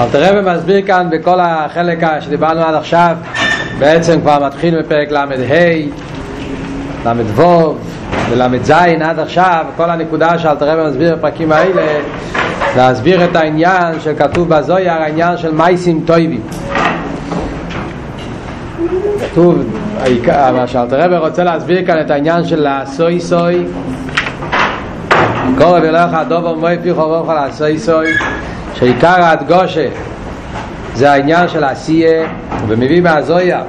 אלתר רבי מסביר כאן בכל החלק שדיברנו עד עכשיו, בעצם כבר מתחיל בפרק ל"ה, ל"ו ול"ז עד עכשיו. כל הנקודה שאלתר רבי מסביר בפרקים האלה, להסביר את העניין שכתוב בזויר, העניין של מייסים טובים. כתוב, מה שאלתר רבי רוצה להסביר כאן, את העניין של הסוי סוי, קורא ולך הדובר מוי פי חובוך על הסוי סוי, שעיקר ההדגושה זה העניין של עשייה. ומביא מהזויה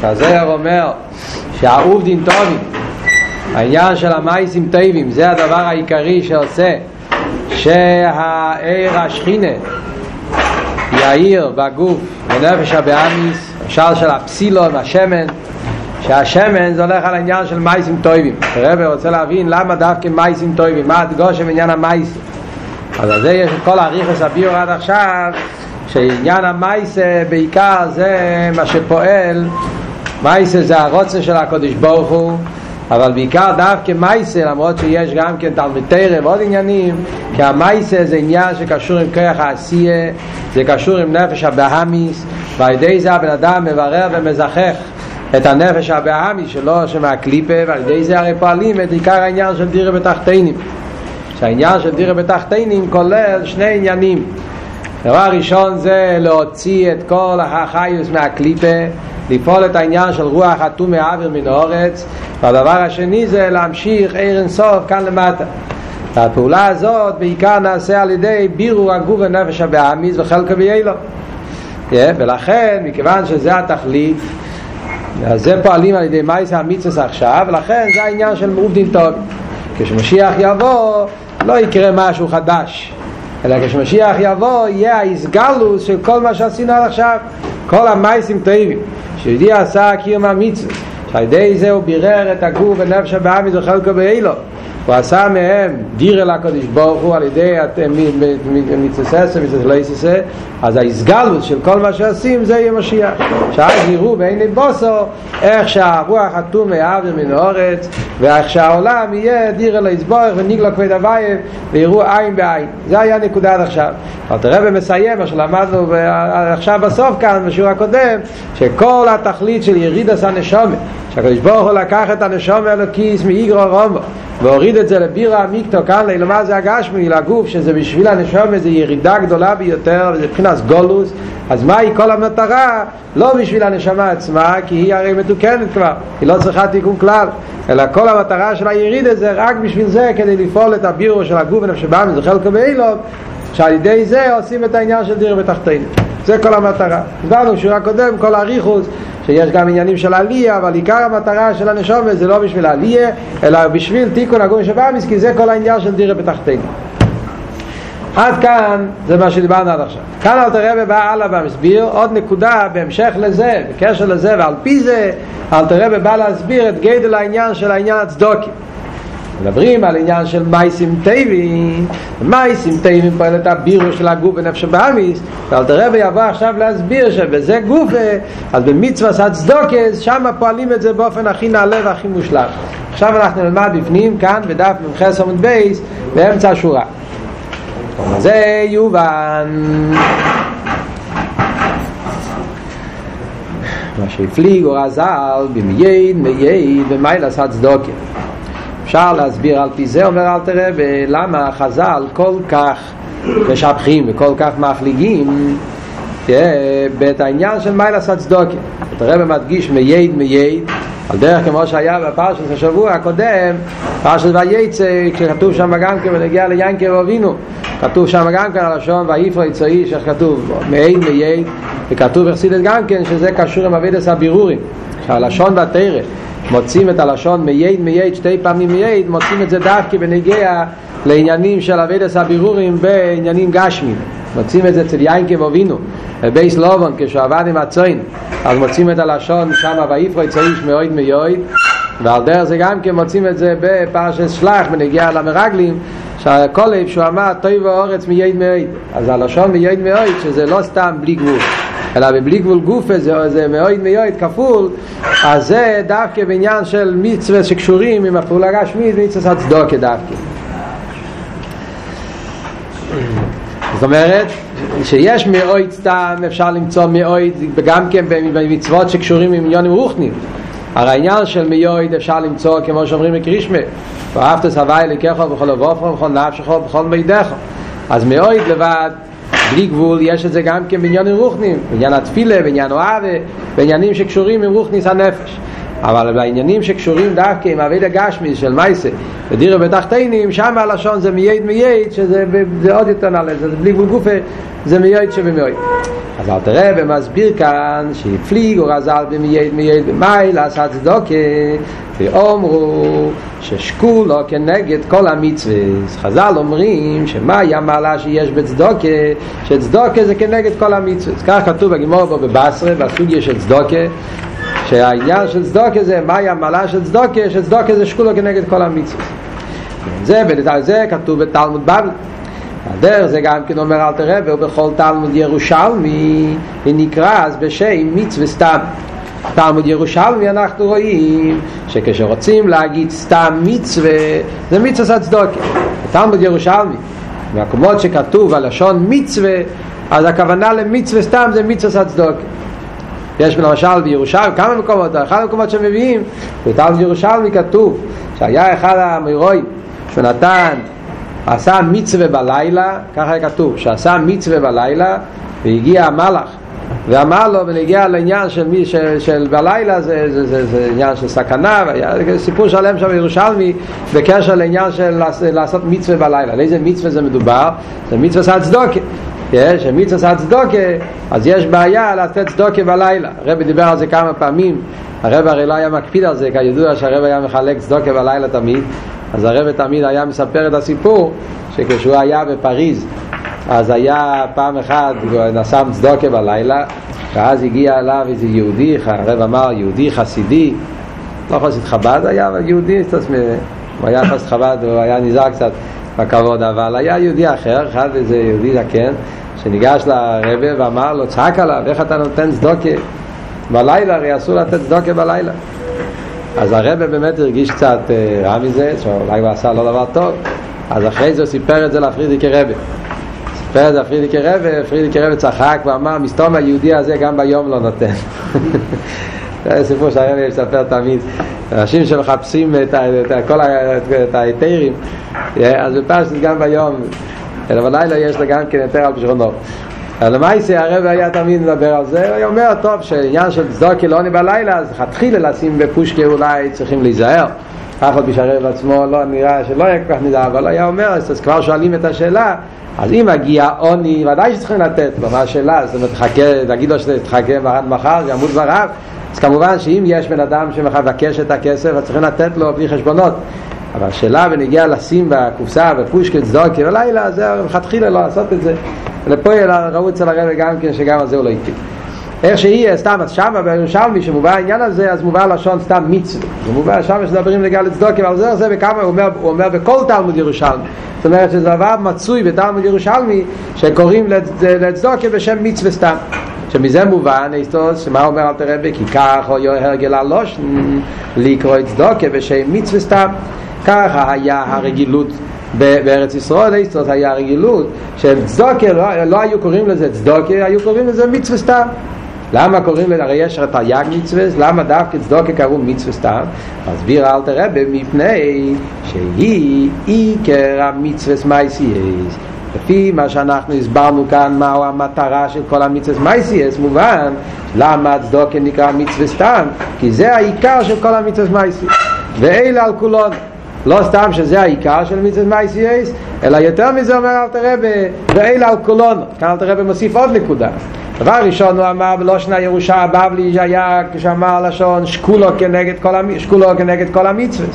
שהזויה אומר שהעובדים טובים, העניין של המייסים טובים, זה הדבר העיקרי שעושה שהעיר השכינה יאיר בגוף ונפש הבאמיס, השער של הפסילון, השמן, שהשמן זה הולך על העניין של מייסים טובים. הרב רוצה להבין למה דווקא מייסים טובים, מה הדגושה בעניין המייסים. אז על זה יש את כל הריחס הביור עד עכשיו, שעניין המייסה בעיקר זה מה שפועל. מייסה זה הרוצה של הקודש ברוך הוא, אבל בעיקר דווקא מייסה, למרות שיש גם כן תלמיתרם ועוד עניינים, כי המייסה זה עניין שקשור עם כוח העשייה, זה קשור עם נפש הבאמיס, ועל ידי זה הבן אדם מברר ומזכך את הנפש הבאמיס שלו שמהקליפה, ועל ידי זה הרי פועלים את עיקר העניין של דירה בתחתינים. שהעניין של דירה בתחתינים כולל שני עניינים. דבר הראשון זה להוציא את כל החיוס מהקליפה, לפעול את העניין של רוח חתום מהאוויר מן האורץ, והדבר השני זה להמשיך עיר אינסוף כאן למטה. והפעולה הזאת בעיקר נעשה על ידי בירור הגוף ונפש הבאמיס וחלקו ביאלו. ולכן, מכיוון שזה התכלית, אז זה פועלים על ידי מייס המצווה עכשיו, ולכן זה העניין של עובדים טובים. כשמשיח יבוא לא יקרה משהו חדש, אלא כשמשיח יבוא יהיה ההסגלוס של כל מה שעשינו עד עכשיו, כל המייסים טובים שיהודי עשה קיום המצוות, שעל ידי זה הוא בירר את הגוף ונפש הבאמיס וחלקו באלו, הוא עשה מהם דירה לקודש ברוך הוא על ידי מצוות לא יססה. אז ההסגלוס של כל מה שעשים זה יהיה משיח, שאז יראו בעיני בוסו איך שהרוח חתום מהאוויר מן האורץ, ואיך שהעולם יהיה דירה להסבורך ונגלה כבד הוויה, ויראו עין בעין. זה היה נקודה עד עכשיו. אלתר רבי מסיים מה שלמדנו עכשיו בסוף כאן בשיעור הקודם, שכל התכלית של ירידת הנשמה, שהקדוש ברוך הוא לקח את הנשמה האלוקית מאיגרו רומו והוריד את זה לבירה המיקטו כאן לילמה, זה הגשמי לגוף, שזה בשביל הנשמה זה ירידה גדולה ביותר, וזה מבחינת גולוס. אז מהי כל המטרה? לא בשביל הנשמה עצמה, כי היא הרי מתוקנת כבר, היא לא צריכה תיקון כלל, אלא כל המטרה של הירידה זה רק בשביל זה, כדי לפעול את הבירו של הגוף ונפש הבאמיס וחלקו באלו, שעל ידי זה עושים את העניין של דירה בתחתינו. זה כל המטרה. הסברנו בשורה קודם כל הריחוס שיש גם עניינים של עלייה, אבל עיקר המטרה של הנשמה זה לא בשביל עלייה, אלא בשביל תיקון הגוף ונפש הבאמיס, כי זה כל העניין של דירה בתחתינו. עד כאן זה מה שדיברנו עד עכשיו. כאן אלתר רבי בא הלאה ומסביר עוד נקודה בהמשך לזה, בקשר לזה, ועל פי זה אלתר רבי בא להסביר את גדל העניין של העניין הצדוקי. מדברים על עניין של מייסים טובים, מייסים טובים פועל את הבירור של הגוף ונפש הבאמיס, ואלתר רבי יבוא עכשיו להסביר שבזה גוף, אז במצוות הצדוקה שם פועלים את זה באופן הכי נעלה והכי מושלם. עכשיו אנחנו נלמד בפנים כאן בדף מ"ח עמוד בייס באמצע השורה. זה יובן מה שהפליג או רזל במייד ומיילס הצדוקה. אפשר להסביר על פי זה, אומר אלתר רבי, למה חז"ל כל כך משבחים וכל כך מחליגים את העניין של מיילס הצדוקה. אלתר רבי מדגיש מייד על דרך כמו שהיה בפרשת השבוע הקודם, פרשת וייצא, כשכתוב שם גם כן ונגיע ליעקב אבינו, כתוב שם גם כן הלשון ויפרע יצא איש, כתוב מעין מייד, וכתוב בחסידות גם כן שזה קשור עם עבודת הבירורים, שהלשון והתורה מוצאים את הלשון מייד שתי פעמים מייד, מוצאים את זה דווקא בנגיע לעניינים של עבודת הבירורים בעניינים גשמיים. מוצאים את זה אצל יעקב אבינו בבייס לובון כשהוא עבד עם הצאן, אז מוצאים את הלשון שם ויפרע יצא איש מייד מייד. ועל דרך זה גם כן מוצאים את זה בפרשת שלח בנגיע למרגלים, שהקולב שהוא אמר טוב הארץ מייד מייד. אז הלשון מייד מייד שזה לא סתם בלי גבול, אלא בבלי גבול גוף זה מייד מייד כפול. אז זה דווקא בעניין של מצוות שקשורים עם הפעולה גשמית, מצוות הצדוקה דווקא. זאת אומרת שיש מאויד סתם, אפשר למצוא מאויד גם כן במצוות שקשורים עם יונים רוחניים. הרעניין של מיועד אפשר למצוא, כמו שאומרים לקרישמה, ואהבת סבי לקחו בכל אבופו, בכל נפשכו, בכל מידך. אז מיועד לבד, בלי גבול, יש את זה גם כן בעניין רוחניים, בעניין התפילה, בעניין אוהבה, בעניינים שקשורים עם רוחניס הנפש. אבל בעניינים שקשורים דווקא עם עבד הגשמי של מייסה, ודירה בתחתינים, שם הלשון זה מיועד, שזה עוד יותר נעלה, זה בלי גבול גופה, זה מיועד שבמיועד. אז אל תראה ומסביר כאן שהפליג או רזל במייד מייד במי לעשת צדוקה ואומרו ששקול או כנגד כל המצווה. חז"ל אומרים שמה היא המעלה שיש בצדוקה, שצדוקה זה כנגד כל המצווה. כך כתוב בגמרא בבבסרה בסוגיה של צדוקה, שהעניין של צדוקה זה מה היא המעלה של צדוקה, שצדוקה זה שקול או כנגד כל המצווה. זה בנתן זה כתוב בתלמוד בבלי. הדרך זה גם כן אומר אל תראה ובכל תלמוד ירושלמי ונקרא אז בשם מצווה סתם. תלמוד ירושלמי אנחנו רואים שכשרוצים להגיד סתם מצווה זה מצווה הצדוקה. תלמוד ירושלמי במקומות שכתוב הלשון מצווה אז הכוונה למצווה סתם זה מצווה הצדוקה. יש למשל בירושלים כמה מקומות, אחד המקומות שמביאים בתלמוד ירושלמי כתוב שהיה אחד המרואים שנתן עשה מצווה בלילה, ככה כתוב, שעשה מצווה בלילה והגיע המלאך ואמר לו, ונגיע לעניין של, מי, של בלילה זה עניין של סכנה, סיפור שלם שם בירושלמי בקשר לעניין של לעשות מצווה בלילה. לאיזה מצווה זה מדובר? זה מצווה סעצדוקה. שמצווה סעצדוקה אז יש בעיה לתת צדוקה בלילה. הרב דיבר על זה כמה פעמים, הרב הרי לא היה מקפיד על זה, כידוע שהרב היה מחלק צדוקה בלילה תמיד. אז הרב תמיד היה מספר את הסיפור שכשהוא היה בפריז אז היה פעם אחת נסם צדוקה בלילה, ואז הגיע אליו איזה יהודי, הרב אמר יהודי חסידי, לא חסיד חב"ד היה, אבל יהודי, הוא היה חסיד חב"ד, הוא היה נזהר קצת בכבוד, אבל היה יהודי אחר, אחד איזה יהודי זקן שניגש לרב ואמר לו, צחק עליו, איך אתה נותן צדוקה בלילה, הרי אסור לתת צדוקה בלילה. אז הרב באמת הרגיש קצת רע מזה, שאולי הוא עשה לא דבר טוב, אז אחרי זה הוא סיפר את זה לפרידיקי רב. סיפר את זה לפרידיקי רב, פרידיקי רב צחק ואמר, מסתום היהודי הזה גם ביום לא נותן. זה סיפור שהרב מספר תמיד. אנשים שמחפשים את ההיתרים, אז בפשט גם ביום, אבל לילה יש לה גם כן היתר על פשרונו. למעשה הרב היה תמיד מדבר על זה, הוא אומר טוב שעניין של צדוקה לא עונה בלילה, אז התחילה לשים בפושקה אולי צריכים להיזהר, כך עוד בשרב עצמו לא נראה שלא היה כל כך נדע, אבל היה אומר אז כבר שואלים את השאלה, אז אם הגיע עוני ודאי שצריכים לתת, ומה השאלה? אז תגיד לו שתחכה עד מחר זה עמוד זרב, אז כמובן שאם יש בן אדם שמבקש את הכסף אז צריכים לתת לו בלי חשבונות, אבל השאלה ונגיע לשים בקופסה ופושקה צדוקה בלילה, זה התחילה לא לעשות את זה. לפה ראו אצל הרב גם כן שגם על זה הוא לא יקפיד. איך שהיא סתם, אז שמה בירושלמי שמובא העניין הזה, אז מובא לשון סתם מצווה, ומובא שמה שדברים לגלל לצדוקה, אבל זה בכמה הוא אומר בכל תלמוד ירושלמי, זאת אומרת שזה דבר מצוי בתלמוד ירושלמי שקוראים לצדוקה בשם מצווה סתם, שמזה מובן איסטוס, מה אומר אל תרבי? כי כך או הרגל הלושן לקרוא צדוקה בשם מצווה סתם. ככה היה הרגילות בארץ ישראל, היסטוריה היה רגילות שצדוקה לא היו קוראים לזה צדוקה, היו קוראים לזה מצווה סתם. למה קוראים לזה? הרי יש תרי"ג מצווה, למה דווקא צדוקה קראו מצווה סתם? מסביר אל תרבה מפני שהיא עיקר המצווה מעשייס. לפי מה שאנחנו הסברנו כאן מהו המטרה של כל המצווה מעשייס, מובן למה צדוקה נקרא מצווה סתם, כי זה העיקר של כל המצווה מעשייס ואלה על כולון, לא סתם שזה העיקר של מצוות מייסייס, אלא יותר מזה אומר אל תראה ואלה על קולונו. כאן אל תראה במוסיף עוד נקודה. דבר ראשון הוא אמר בלושן הירושה הבבלי שהיה כשאמר לשון שקולו כנגד כל המצוות.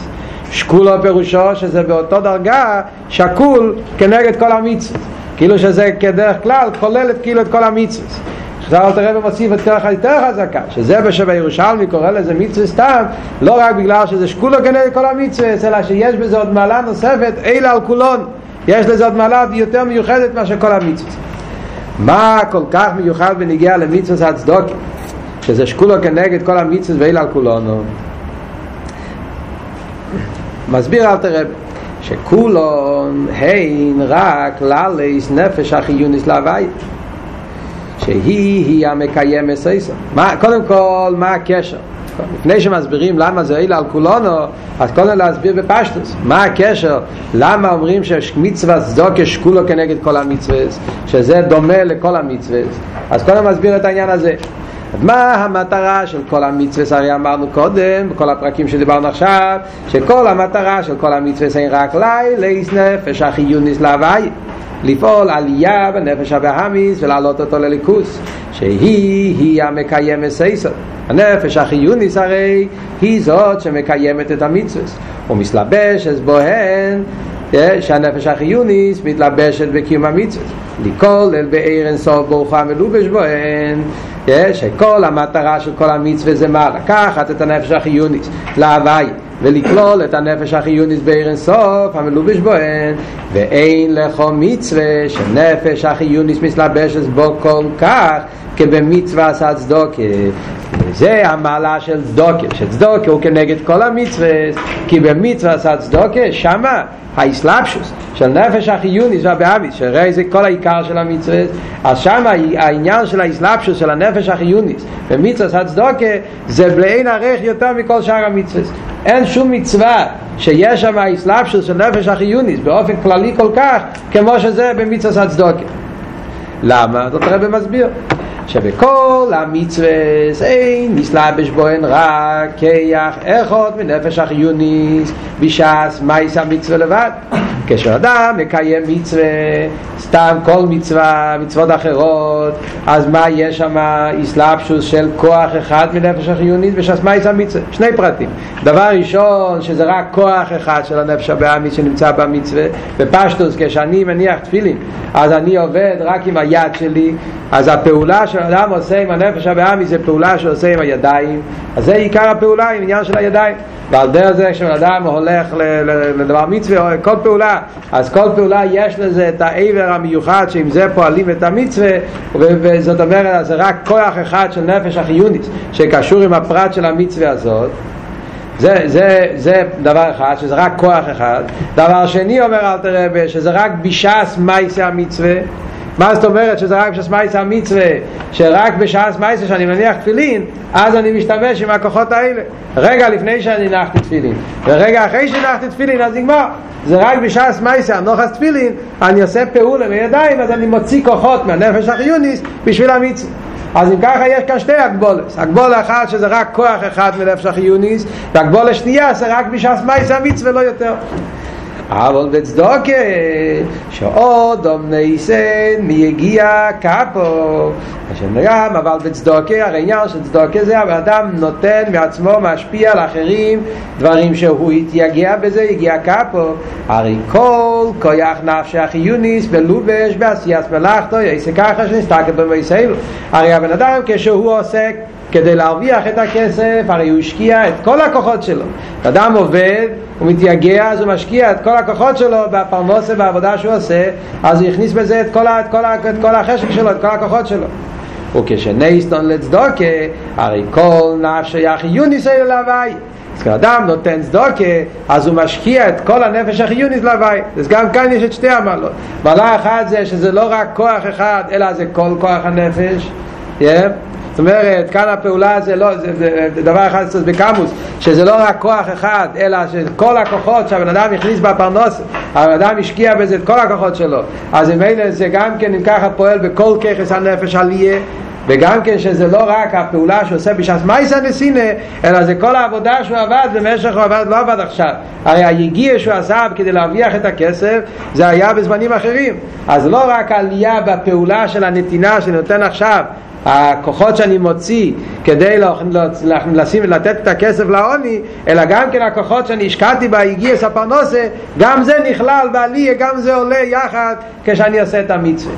שקולו פירושו שזה באותו דרגה שקול כנגד כל המצוות, כאילו שזה כדרך כלל כוללת כאילו את כל המצוות. עכשיו אל תראה ומוסיף את כרך היותר חזקה, שזה שבירושלמי קורא לזה מצווה סתם, לא רק בגלל שזה שקול או כנגד כל המצווה, אלא שיש בזה עוד מעלה נוספת, אלה על כולון, יש לזה עוד מעלה יותר מיוחדת מאשר כל המצווה. מה כל כך מיוחד בנגיע למצווה הצדוקה, שזה שקול או כנגד כל המצווה ואלה על כולון? מסביר אל תראה שכולן הן רק לליס נפש החיונית להוויה, שהיא המקיימת סייסה. קודם כל, מה הקשר? לפני שמסבירים למה זה אילה על כולנו, אז קודם להסביר בפשטוס מה הקשר, למה אומרים שמצווה צדוקה שקולו כנגד כל המצוות, שזה דומה לכל המצוות. אז קודם מסביר את העניין הזה. מה המטרה של כל המצווה? הרי אמרנו קודם, בכל הפרקים שדיברנו עכשיו, שכל המטרה של כל המצווה זה רק לייס נפש החיונית להוויה, לפעול עלייה בנפש הבהמית ולעלות אותו לליכוס, שהיא המקיימת סייסה. הנפש החיונית הרי היא זאת שמקיימת את המצוות, ומסלבשת בהן, שהנפש החיונית מתלבשת בקיום המצוות, לכולל באור אין סוף ברוך הוא המלובש בהן, שכל המטרה של כל המצווה זה מה? לקחת את הנפש החיונית להוויה ולכלול את הנפש החיונית באור אין סוף המלובש בהן, ואין לכל מצווה שנפש החיונית מתלבשת בו כל כך כבמצווה עשה צדוקה. זה המעלה של צדוקה, שצדוקה הוא כנגד כל המצווה, כי במצווה עשה צדוקה שמה ההסלבשות של נפש החיונית והבהמית, שראי זה כל העיקר של המצווה. אז שמה העניין של ההסלבשות של הנפש החיונית במצווה עשה צדוקה זה בלעין ערך יותר מכל שאר המצוות. אין שום מצווה שיש שם ההסלבשות של נפש החיונית באופן כללי כל כך כמו שזה במצווה עשה צדוקה. למה? זאת הרב מסביר שבכל המצווה אין נסלבש בוהן רק כיח אחד מנפש החיונית בשעס מייס המצווה לבד. כשאדם מקיים מצווה, סתם כל מצווה, מצוות אחרות, אז מה יש שם? הסלבשוס של כוח אחד מנפש החיונית בשעס מייס המצווה. שני פרטים. דבר ראשון, שזה רק כוח אחד של הנפש הבהמית שנמצא במצווה. בפשטוס, כשאני מניח תפילין, אז אני עובד רק עם היד שלי, אז הפעולה שאדם עושה עם הנפש הבהמית זה פעולה שעושה עם הידיים, אז זה עיקר הפעולה, עם עניין של הידיים. ועל דרך זה כשאדם הולך לדבר מצווה, כל פעולה, אז כל פעולה יש לזה את העבר המיוחד שעם זה פועלים את המצווה, וזאת אומרת זה רק כוח אחד של נפש החיונית שקשור עם הפרט של המצווה הזאת. זה דבר אחד, שזה רק כוח אחד. דבר שני אומר אל תרבה, שזה רק בשעס מייסה המצווה. מה זאת אומרת שזה רק בשעס מייסה המצווה? שרק בשעס מייסה שאני מניח תפילין, אז אני משתמש עם הכוחות האלה. רגע לפני שאני נחתי תפילין ורגע אחרי שנחתי תפילין אז נגמר. זה רק בשעס מייסה נוחס תפילין, אני עושה פעולה בידיים, אז אני מוציא כוחות מהנפש החיונית בשביל המצווה. אז אם ככה יש כאן שתי הגבולות. הגבולה אחת שזה רק כוח אחד מנפש החיונית, והגבולה שנייה זה רק בשעס מייסה המצווה, לא יותר. אבל בצדוקה שאודם ניסן מיגיע קאפו השנרם, אבל בצדוקה הרעיון של צדוקה זה האדם נותן מעצמו, משפיע על אחרים דברים שהוא התייגע בזה, יגיע קאפו הרי כל כוח נפש החיונית בלובש בעשיית מלאכתו יעשה ככה שנסתכל במייסלו. הרי הבן אדם כשהוא עוסק כדי להרוויח את הכסף, הרי הוא השקיע את כל הכוחות שלו. אדם עובד, הוא מתייגע, אז הוא משקיע את כל הכוחות שלו בפרנסה, בעבודה שהוא עושה, אז הוא הכניס בזה את כל החשק שלו, את כל הכוחות שלו. וכשניסטון לצדוקה, הרי כל נפשי החיונית להוויה. אז כשאדם נותן צדוקה, אז הוא משקיע את כל הנפש החיונית להוויה. אז גם כאן יש את שתי המעלות. מעלה אחת זה שזה לא רק כוח אחד, אלא זה כל כוח הנפש. זאת אומרת, כאן הפעולה זה לא, זה דבר אחד בקמוס, שזה לא רק כוח אחד, אלא שכל הכוחות שהבן אדם הכניס בפרנוס, הבן אדם השקיע בזה את כל הכוחות שלו. אז אם אין זה גם כן, אם ככה פועל בכל ככס הנפש עליה, וגם כן שזה לא רק הפעולה שעושה בשעס מייסה נסינה, אלא זה כל העבודה שהוא עבד במשך, הוא עבד, לא עבד עכשיו. הרי היגיע שהוא עשה כדי להרוויח את הכסף זה היה בזמנים אחרים. אז לא רק עלייה בפעולה של הנתינה שנותן עכשיו, הכוחות שאני מוציא כדי לתת את הכסף לעוני, אלא גם כן הכוחות שאני השקעתי בה הגיע ספרנוסה, גם זה נכלל בעלייה, גם זה עולה יחד כשאני עושה את המצווה.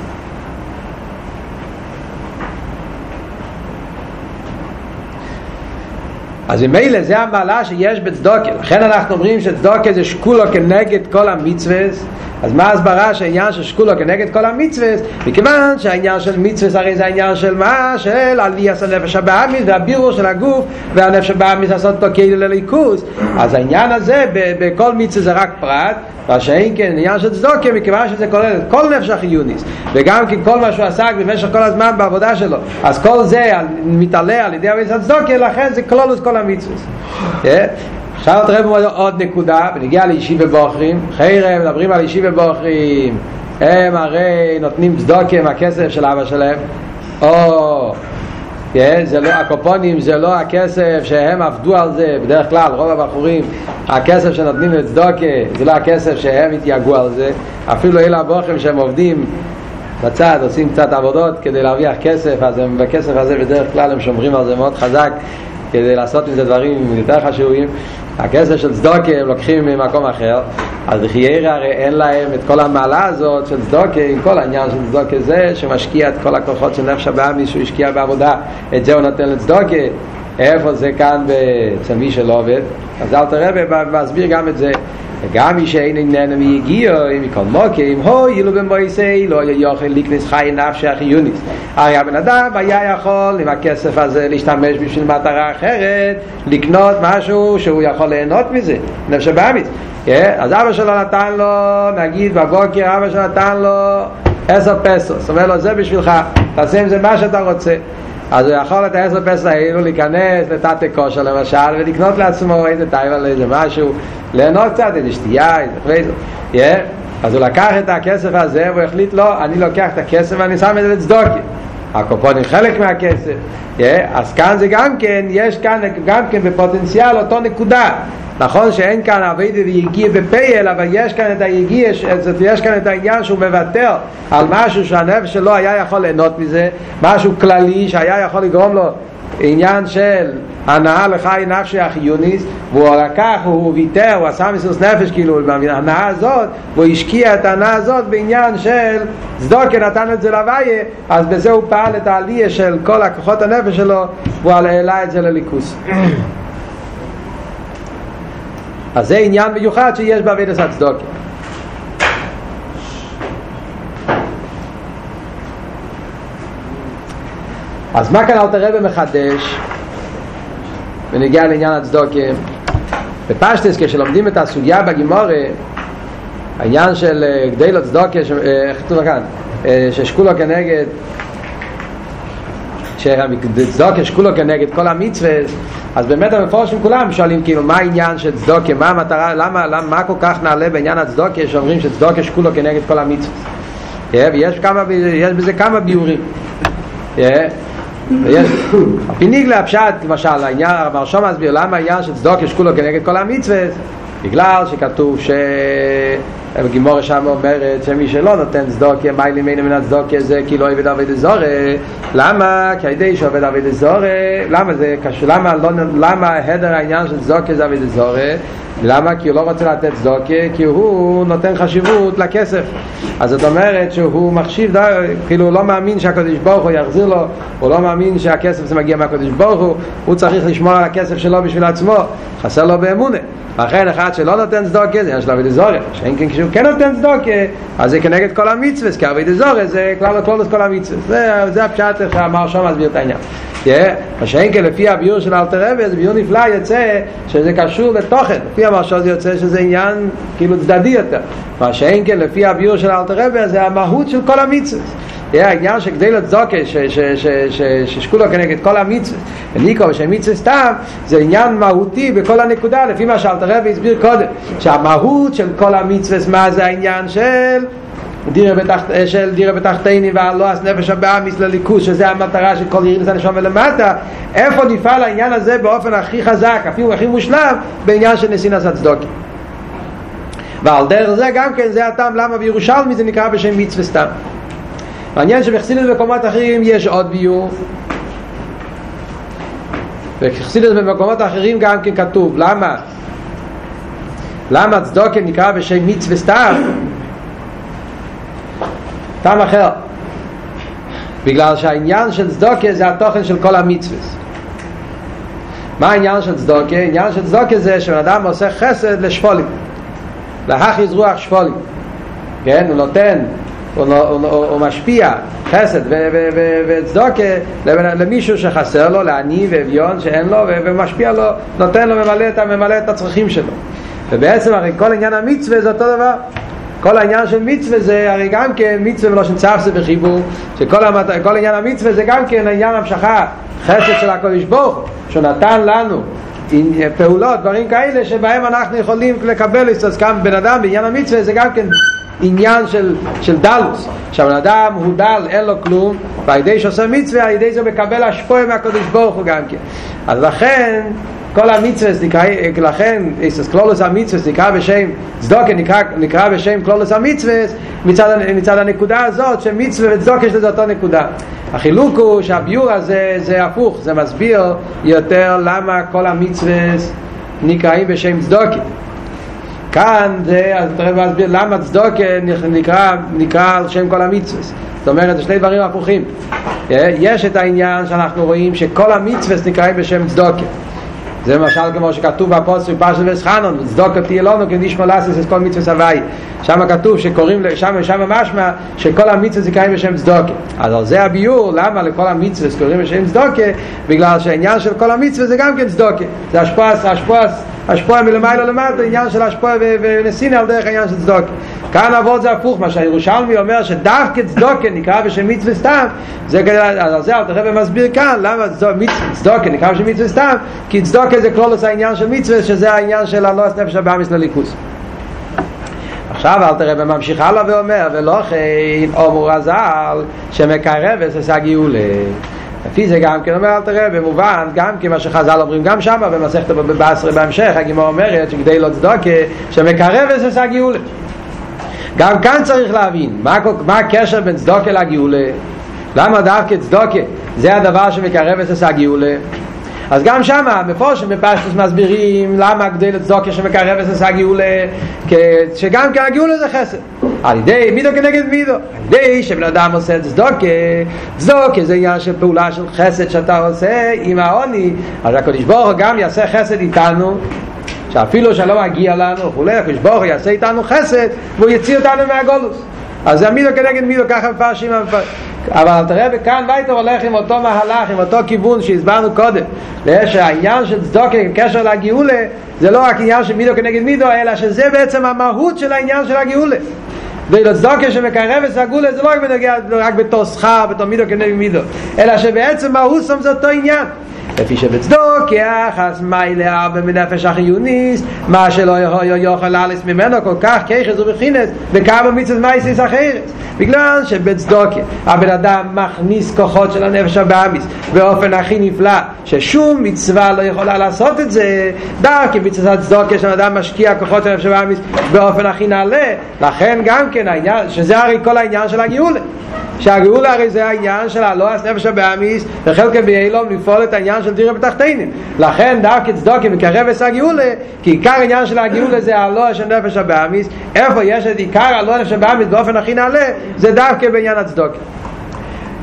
אז ממילא זה המעלה שיש בצדוקה. לכן אנחנו אומרים שצדוקה זה שקולו כנגד כל המצווס. אז מה הסברה שהעניין של שקולו כנגד כל המצווס? מכיוון שהעניין של מצווס הרי זה העניין של מה? של עליית הנפש הבאמית והבירור של הגוף והנפש הבאמית לעשות אותו כאילו לליכוז. אז העניין הזה בכל מצווס זה רק פרט, והשאין כן העניין של צדוקה מכיוון שזה כולל כל נפש החיונית וגם כי כל מה שהוא עסק במשך כל הזמן בעבודה שלו, אז כל זה מתעלה על ידי עבודת צדוקה, לכן זה כלל את כל המצווס. עכשיו תראה עוד נקודה ונגיע לאישי ובוחרים. חיירם מדברים על אישי ובוחרים, הם הרי נותנים צדוקה מהכסף של אבא שלהם. הקופונים זה לא הכסף שהם עבדו על זה, בדרך כלל רוב הבחורים הכסף שנותנים לצדוקה זה לא הכסף שהם התייגו על זה. אפילו אלה הבוחרים שהם עובדים בצד, עושים קצת עבודות כדי להרוויח כסף, אז הם בכסף הזה בדרך כלל הם שומרים על זה מאוד חזק כדי לעשות מזה דברים יותר חשובים. הכסף של צדוקה הם לוקחים ממקום אחר, אז בחיירה הרי אין להם את כל המעלה הזאת של צדוקה. עם כל העניין של צדוקה זה שמשקיע את כל הכוחות של נפש הבאמית שהוא השקיע בעבודה, את זה הוא נותן לצדוקה. איפה זה כאן אצל מי שלא עובד? אז אל תראה ומסביר גם את זה. וגם מי שאין איננו מיגיעו עם כל מוקים הוילו במויסי לא יוכל לקנס חי נפשי החיוניס. הרי הבן אדם היה יכול עם הכסף הזה להשתמש בשביל מטרה אחרת, לקנות משהו שהוא יכול ליהנות מזה נפשי באמיץ. אז אבא שלו נתן לו, נגיד בבוקר אבא שלו נתן לו 10 פסוס, אומר לו זה בשבילך, תעשה עם זה מה שאתה רוצה. אז הוא יכול את 10 פסוס האלו להיכנס לתת כושר למשל ולקנות לעצמו איזה טייבל, איזה משהו, ליהנות קצת, איזה שתייה, איזה חווה. אז הוא לקח את הכסף הזה והוא החליט לא, אני לוקח את הכסף ואני שם את זה לצדוקה. הקופונים חלק מהכסף. אז כאן זה גם כן, יש כאן גם כן בפוטנציאל אותו נקודה. נכון שאין כאן עבדי ויגיע בפייל, אבל יש כאן את היגיע, יש כאן את העניין שהוא מבטר על משהו שהנפש שלו היה יכול ליהנות מזה, משהו כללי שהיה יכול לגרום לו עניין של הנאה לחי נפשי החיוניס, והוא לקח, הוא ויתר, הוא עשה מסוס נפש כאילו בהנאה הזאת, והוא השקיע את ההנאה הזאת בעניין של צדוקה, נתן את זה לוויה. אז בזה הוא פעל את העלייה של כל הכוחות הנפש שלו והוא העלה את זה לליכוס. אז זה עניין מיוחד שיש בעבודת הצדוקה. אז מה כאן אלתר רבי מחדש ונגיע לעניין הצדוקה? בפשטס כשלומדים את הסוגיה בגימורה, העניין של גדי לו צדוקה, איך כתוב כאן? ששקולו כנגד, שצדוקה שקולו כנגד כל המצוות. אז באמת המפורשים כולם שואלים כאילו מה העניין של צדוקה, מה המטרה, למה כל כך נעלה בעניין הצדוקה שאומרים שצדוקה שקולו כנגד כל המצוות? ויש בזה כמה ביורים. הפניג להפשט למשל, המרשום מסביר למה העניין של צדוקה שקולו כנגד כל המצוות, בגלל שכתוב שהגימורה שם אומרת שמי שלא נותן צדוקה מיילי מייני מן הצדוקה זה כי לא עובד עבודת זרה. למה? כי הידי שעובד עבודת זרה. למה זה קשור? למה ההדר העניין של צדוקה זה עבודת זרה? למה? כי הוא לא רוצה לתת צדוקה, כי הוא נותן חשיבות לכסף. אז זאת אומרת שהוא מחשיב, כאילו הוא לא מאמין שהקדוש ברוך הוא יחזיר לו, הוא לא מאמין שהכסף זה מגיע מהקדוש ברוך הוא, הוא צריך לשמור על הכסף שלו בשביל עצמו, חסר לו באמונה. אחרי אחד שלא נותן צדוקה זה יש לו עבודת זרה, שאין כן כשהוא כן נותן צדוקה אז זה כנגד כל המצוות, כי עבודת זרה זה כלל כל המצוות. זה הפשט איך המרשם מסביר את העניין. שאין כן לפי הביור של אלתר רבי, זה ביור נפלא, יוצא שזה קשור לתוכן. לפי המרשם זה יוצא שזה עניין כאילו צדדי יותר. שאין כן לפי הביור של אלתר רבי זה המהות של כל המצוות. העניין שכדי לצדוקה ששקולו כנגד כל המצוות וניקו ושהמצוות סתם זה עניין מהותי בכל הנקודה, לפי מה שאלתר רבי הסביר קודם, שהמהות של כל המצוות מה זה העניין של דירה בתחתיני ועלו אז נפש הבאמיס לליכוס, שזה המטרה של כל יריד הנשום ולמטה. איפה נפעל העניין הזה באופן הכי חזק, אפילו הכי מושלם, בעניין של נשינס הצדוקה? ועל דרך זה גם כן זה הטעם למה בירושלמי זה נקרא בשם מצווה סתם. מעניין שבחסידות במקומות אחרים יש עוד ביור, ובחסידות במקומות אחרים גם כן כתוב למה צדוקה נקרא בשם מצווה סתם. טעם אחר, בגלל שהעניין של צדוקה זה התוכן של כל המצוות, מה העניין של צדוקה? העניין של צדוקה זה שאדם עושה חסד לשפולים, להחיז רוח שפולים, כן? הוא נותן, הוא משפיע חסד וצדוקה למישהו שחסר לו, לעני ואביון שאין לו, ומשפיע לו, נותן לו, ממלא את הצרכים שלו. ובעצם הרי כל עניין המצווה זה אותו דבר. כל העניין של מצווה זה הרי גם כן מצווה ולא שנצח זה בחיבור, שכל עניין המצווה זה גם כן עניין המשכה חסד של הקודש ברוך שהוא נתן לנו פעולות, דברים כאלה שבהם אנחנו יכולים לקבל. אז כאן בן אדם בעניין המצווה זה גם כן עניין של דלוס, שהבן אדם הוא דל, אין לו כלום, והידי שעושה מצווה הידי זה מקבל השפועה מהקודש ברוך הוא גם כן. אז לכן כל המצווה נקרא, לכן כלולוס המצווה נקרא בשם צדוקה, נקרא בשם כלולוס המצווה מצד הנקודה הזאת שמצווה וצדוקה יש לזה אותו נקודה. החילוק הוא שהביור הזה זה הפוך, זה מסביר יותר למה כל המצווה נקראים בשם צדוקה. כאן זה מסביר למה צדוקה נקרא על שם כל המצווה. זאת אומרת, זה שני דברים הפוכים. יש את העניין שאנחנו רואים שכל המצווה נקראים בשם צדוקה, זה למשל כמו שכתוב בפוסק פרשת בס חנון, צדוקה תהיה לנו כנשמע לעשות את כל מצוות הווי. שם כתוב שקוראים שם משמע שכל המצוות נקראים בשם צדוקה. אז זה הביור למה לכל המצוות קוראים בשם צדוקה, בגלל שהעניין של כל המצוות זה גם כן צדוקה, זה השפוע מלמעלה למטה, עניין של השפוע וניסינו על דרך העניין של צדוקה. כאן עבוד זה הפוך, מה שהירושלמי אומר שדווקא צדוקה נקרא בשם מצווה סתם, אז זה הרב מסביר כאן למה צדוקה נקרא בשם מצווה סתם, כי צדוקה זה כלולוס העניין של מצווה, שזה העניין של הלא הסנף של באמיס לליכוס. עכשיו הרב ממשיך הלאה ואומר, ולא כן אמרו חז"ל שמקרב את הגאולה, לפי זה גם כן אומר אל תראה במובן גם כמה שחז"ל אומרים גם שמה במסכת בעשרה בהמשך הגמרא אומרת שכדי לא צדוקה שמקרב את הגאולה. גם כאן צריך להבין מה הקשר בין צדוקה לגאולה, למה דווקא צדוקה זה הדבר שמקרב את הגאולה. אז גם שמה מפורשים בפשטוס מסבירים למה כדי לצדוקה שמקרב את הגאולה, שגם כי הגאולה זה חסד על ידי מידו כנגד מידו, על ידי שבן אדם עושה צדוקה. צדוקה זה עניין של פעולה של חסד שאתה עושה עם העוני, אז הקדוש ברוך הוא גם יעשה חסד איתנו שאפילו שלא מגיע לנו, הקדוש ברוך הוא יעשה איתנו חסד והוא יציא אותנו מהגולוס. אז זה מידו כנגד מידו, ככה מפרשים. אבל תראה וכאן וייטר הולך עם אותו מהלך, עם אותו כיוון שהסברנו קודם, שהעניין של צדוקה בקשר לגאולה זה לא רק עניין של מידו כנגד מידו, אלא שזה בעצם המהות של העניין של הגאולה. ולצדוקה שמקרב את הגאולה זה לא רק בנוגע רק בתור שכר, בתור מידו כנגד מידו, אלא שבעצם מהות זה אותו עניין. לפי שבצדוקה חס מיילה הרבה מנפש החיוניס, מה שלא יוכל להליס ממנו כל כך כיחס ובחינס וכמה מצד מייסיס אחרת, בגלל שבצדוקה הבן אדם מכניס כוחות של הנפש הבאמיס באופן הכי נפלא ששום מצווה לא יכולה לעשות את זה. דווקא מצד הצדוקה שהאדם משקיע כוחות של הנפש הבאמיס באופן הכי נעלה, לכן גם כן העניין, שזה הרי כל העניין של הגאולה, שהגאולה הרי זה העניין של הלא הנפש הבאמיס וחלקה באילום לפעול את העניין של דירה בתחתינים. לכן דווקא צדוקה מקרב את הגאולה, כי עיקר העניין של הגאולה זה הלא של נפש הבאמיס. איפה יש את עיקר הלא נפש הבאמיס באופן הכי נעלה? זה דווקא בעניין הצדוקה.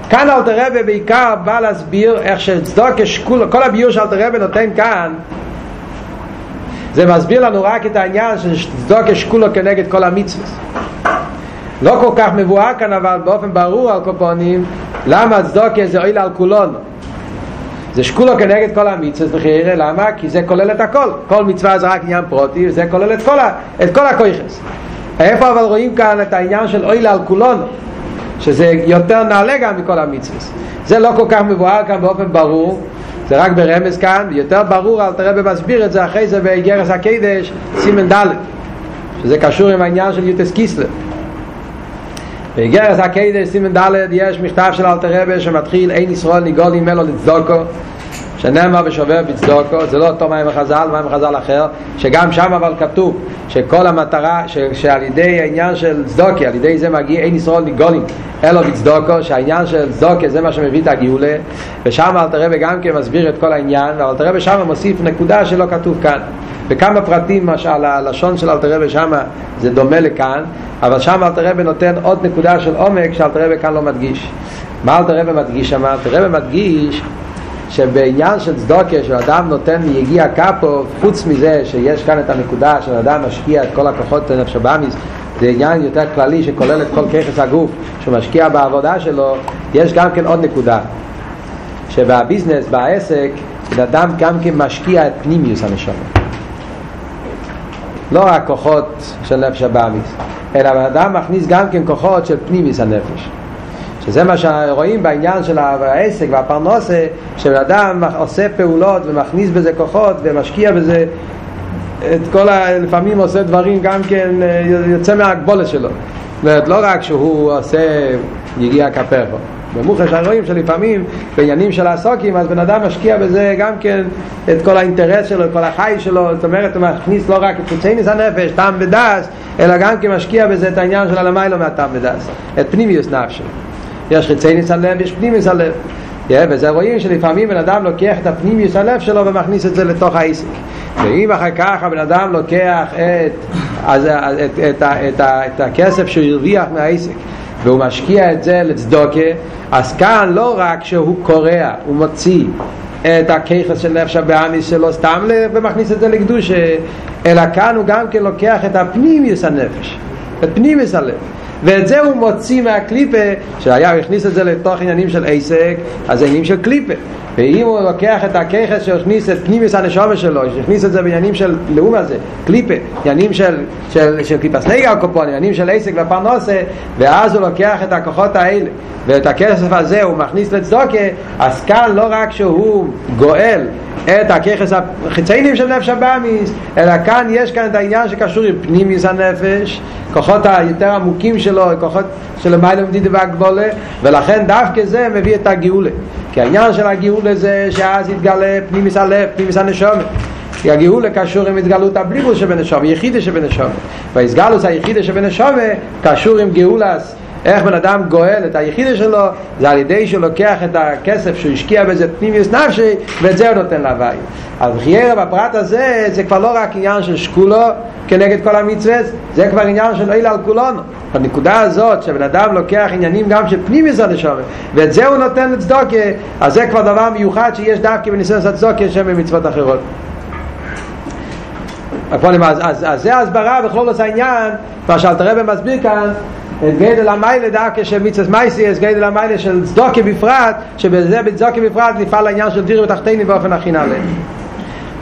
כאן אל תראה בעיקר בא להסביר איך שצדוקה שקול, כל הביור שאל תראה נותן כאן זה מסביר לנו רק את העניין שצדוקה שקולו כנגד כל המצוות, לא כל כך מבואר כאן אבל באופן ברור על קופונים למה צדוקה זה אוהיל על כולנו, זה שקולו כנגד כל המצוות. למה? כי זה כולל את הכל, כל מצווה זה רק עניין פרוטי, זה כולל את כל הכויחס. איפה אבל רואים כאן את העניין של אוהיל על כולנו, שזה יותר נעלה גם מכל המצוות? זה לא כל כך מבואר כאן באופן ברור, זה רק ברמז כאן. יותר ברור אל תראה במסביר את זה אחרי זה באיגרס הקדש סימן ד', שזה קשור עם העניין של יוטס קיסלב. באיגרס הקדש סימן ד' יש מכתב של אל תראה שמתחיל אין ישראל ניגוד עם אלו לצדוקו, שנאמר ושובר בצדוקו. זה לא אותו מים החזל, מים החזל אחר, שגם שם אבל כתוב שכל המטרה שעל ידי העניין של צדוקה, על ידי זה מגיע אין ישראל ניגולים אלו בצדוקו, שהעניין של צדוקה זה מה שמביא את הגאולה. ושם אל תראה וגם כן מסביר את כל העניין, אבל אל תראה ושם מוסיף נקודה שלא כתוב כאן וכמה פרטים על הלשון של אל תראה ושם זה דומה לכאן, אבל שם אל תראה נותן עוד נקודה של עומק שאל תראה כאן לא מדגיש. מה אל תראה מדגיש? שבעניין של צדוקה שאדם נותן ויגיע קפו, חוץ מזה שיש כאן את הנקודה שאדם משקיע את כל הכוחות הנפש הבאמיס, זה עניין יותר כללי שכולל את כל כיחס הגוף שמשקיע בעבודה שלו. יש גם כן עוד נקודה שבביזנס, בעסק, אדם גם כן משקיע את פנימיוס הנשמה, לא רק כוחות של נפש הבאמיס, אלא אדם מכניס גם כן כוחות של פנימיוס הנפש, שזה מה שרואים בעניין של העסק והפרנסה, שאדם עושה פעולות ומכניס בזה כוחות ומשקיע בזה את כל לפעמים עושה דברים גם כן יוצא מהגבולת שלו, לא רק שהוא עושה יגיע כפר בו במוחש. רואים שלפעמים בעניינים של העסקים אז בן אדם משקיע בזה גם כן את כל האינטרס שלו, את כל החי שלו, זאת אומרת הוא מכניס לא רק את חוצי ניס הנפש, טעם ודס, אלא גם כן משקיע בזה את העניין של הלמי לא מהטעם ודס, את פנימיוס נפשי. יש חצי ניס הלב, יש פנימיוס הלב, וזה רואים שלפעמים בן אדם לוקח את הפנימיוס הלב שלו ומכניס את זה לתוך העסק. ואם אחר כך הבן אדם לוקח את הכסף שהרוויח מהעסק והוא משקיע את זה לצדוקה, אז כאן לא רק שהוא קורע, הוא מוציא את הכיחס של נפש הבאמיס שלו סתם ומכניס את זה לקדוש, אלא כאן הוא גם כן לוקח את הפנימיוס הנפש, את פנימיוס הלב, ואת זה הוא מוציא מהקליפה שהיה, הוא הכניס את זה לתוך עניינים של עסק, אז עניינים של קליפה. ואם הוא לוקח את הכיחס שהכניס את פנימיוס הנשמה שלו, שהכניס את זה בעניינים של לאום הזה, קליפה, עניינים של קליפס נגע קופון, עניינים של עסק ופרנסה, ואז הוא לוקח את הכוחות האלה ואת הכסף הזה הוא מכניס לצדוקה, אז כאן לא רק שהוא גואל את הכיחס החיציינים של נפש הבאמיס, אלא כאן יש כאן את העניין שקשור עם פנימיוס הנפש, כוחות היותר עמוקים שלו, כוחות של מעלה ומדידה והגבולה, ולכן דווקא זה מביא את הגאולה. כי העניין של הגאולה זה שאז יתגלה פנימיס הלב, פנימיס הנשומת. כי הגאולה קשור עם התגלות הבליגוס שבנשומת, יחידה שבנשומת. והסגלוס היחידה שבנשומת קשור עם גאולס. איך בן אדם גואל את היחידה שלו? זה על ידי שהוא לוקח את הכסף שהוא השקיע בזה פנימיוס נפשי, ואת זה הוא נותן להווי. אז חיירה בפרט הזה זה כבר לא רק עניין של שקולו כנגד כל המצווה, זה כבר עניין של אילה על כולנו. בנקודה הזאת שבן אדם לוקח עניינים גם של פנימיוס הנשמה ואת זה הוא נותן לצדוקה, אז זה כבר דבר מיוחד שיש דווקא בניסיונות הצדוקה שם במצוות אחרות. אז זה הסברה בכלול עושה עניין מה שאלתר רבי מסביר כאן את גדל המיילה, דווקא שמיצס מייסי את גדל המיילה של צדוקה בפרט, שבזה בצדוקה בפרט נפעל העניין של דירים ותחתינו באופן הכי נעלה.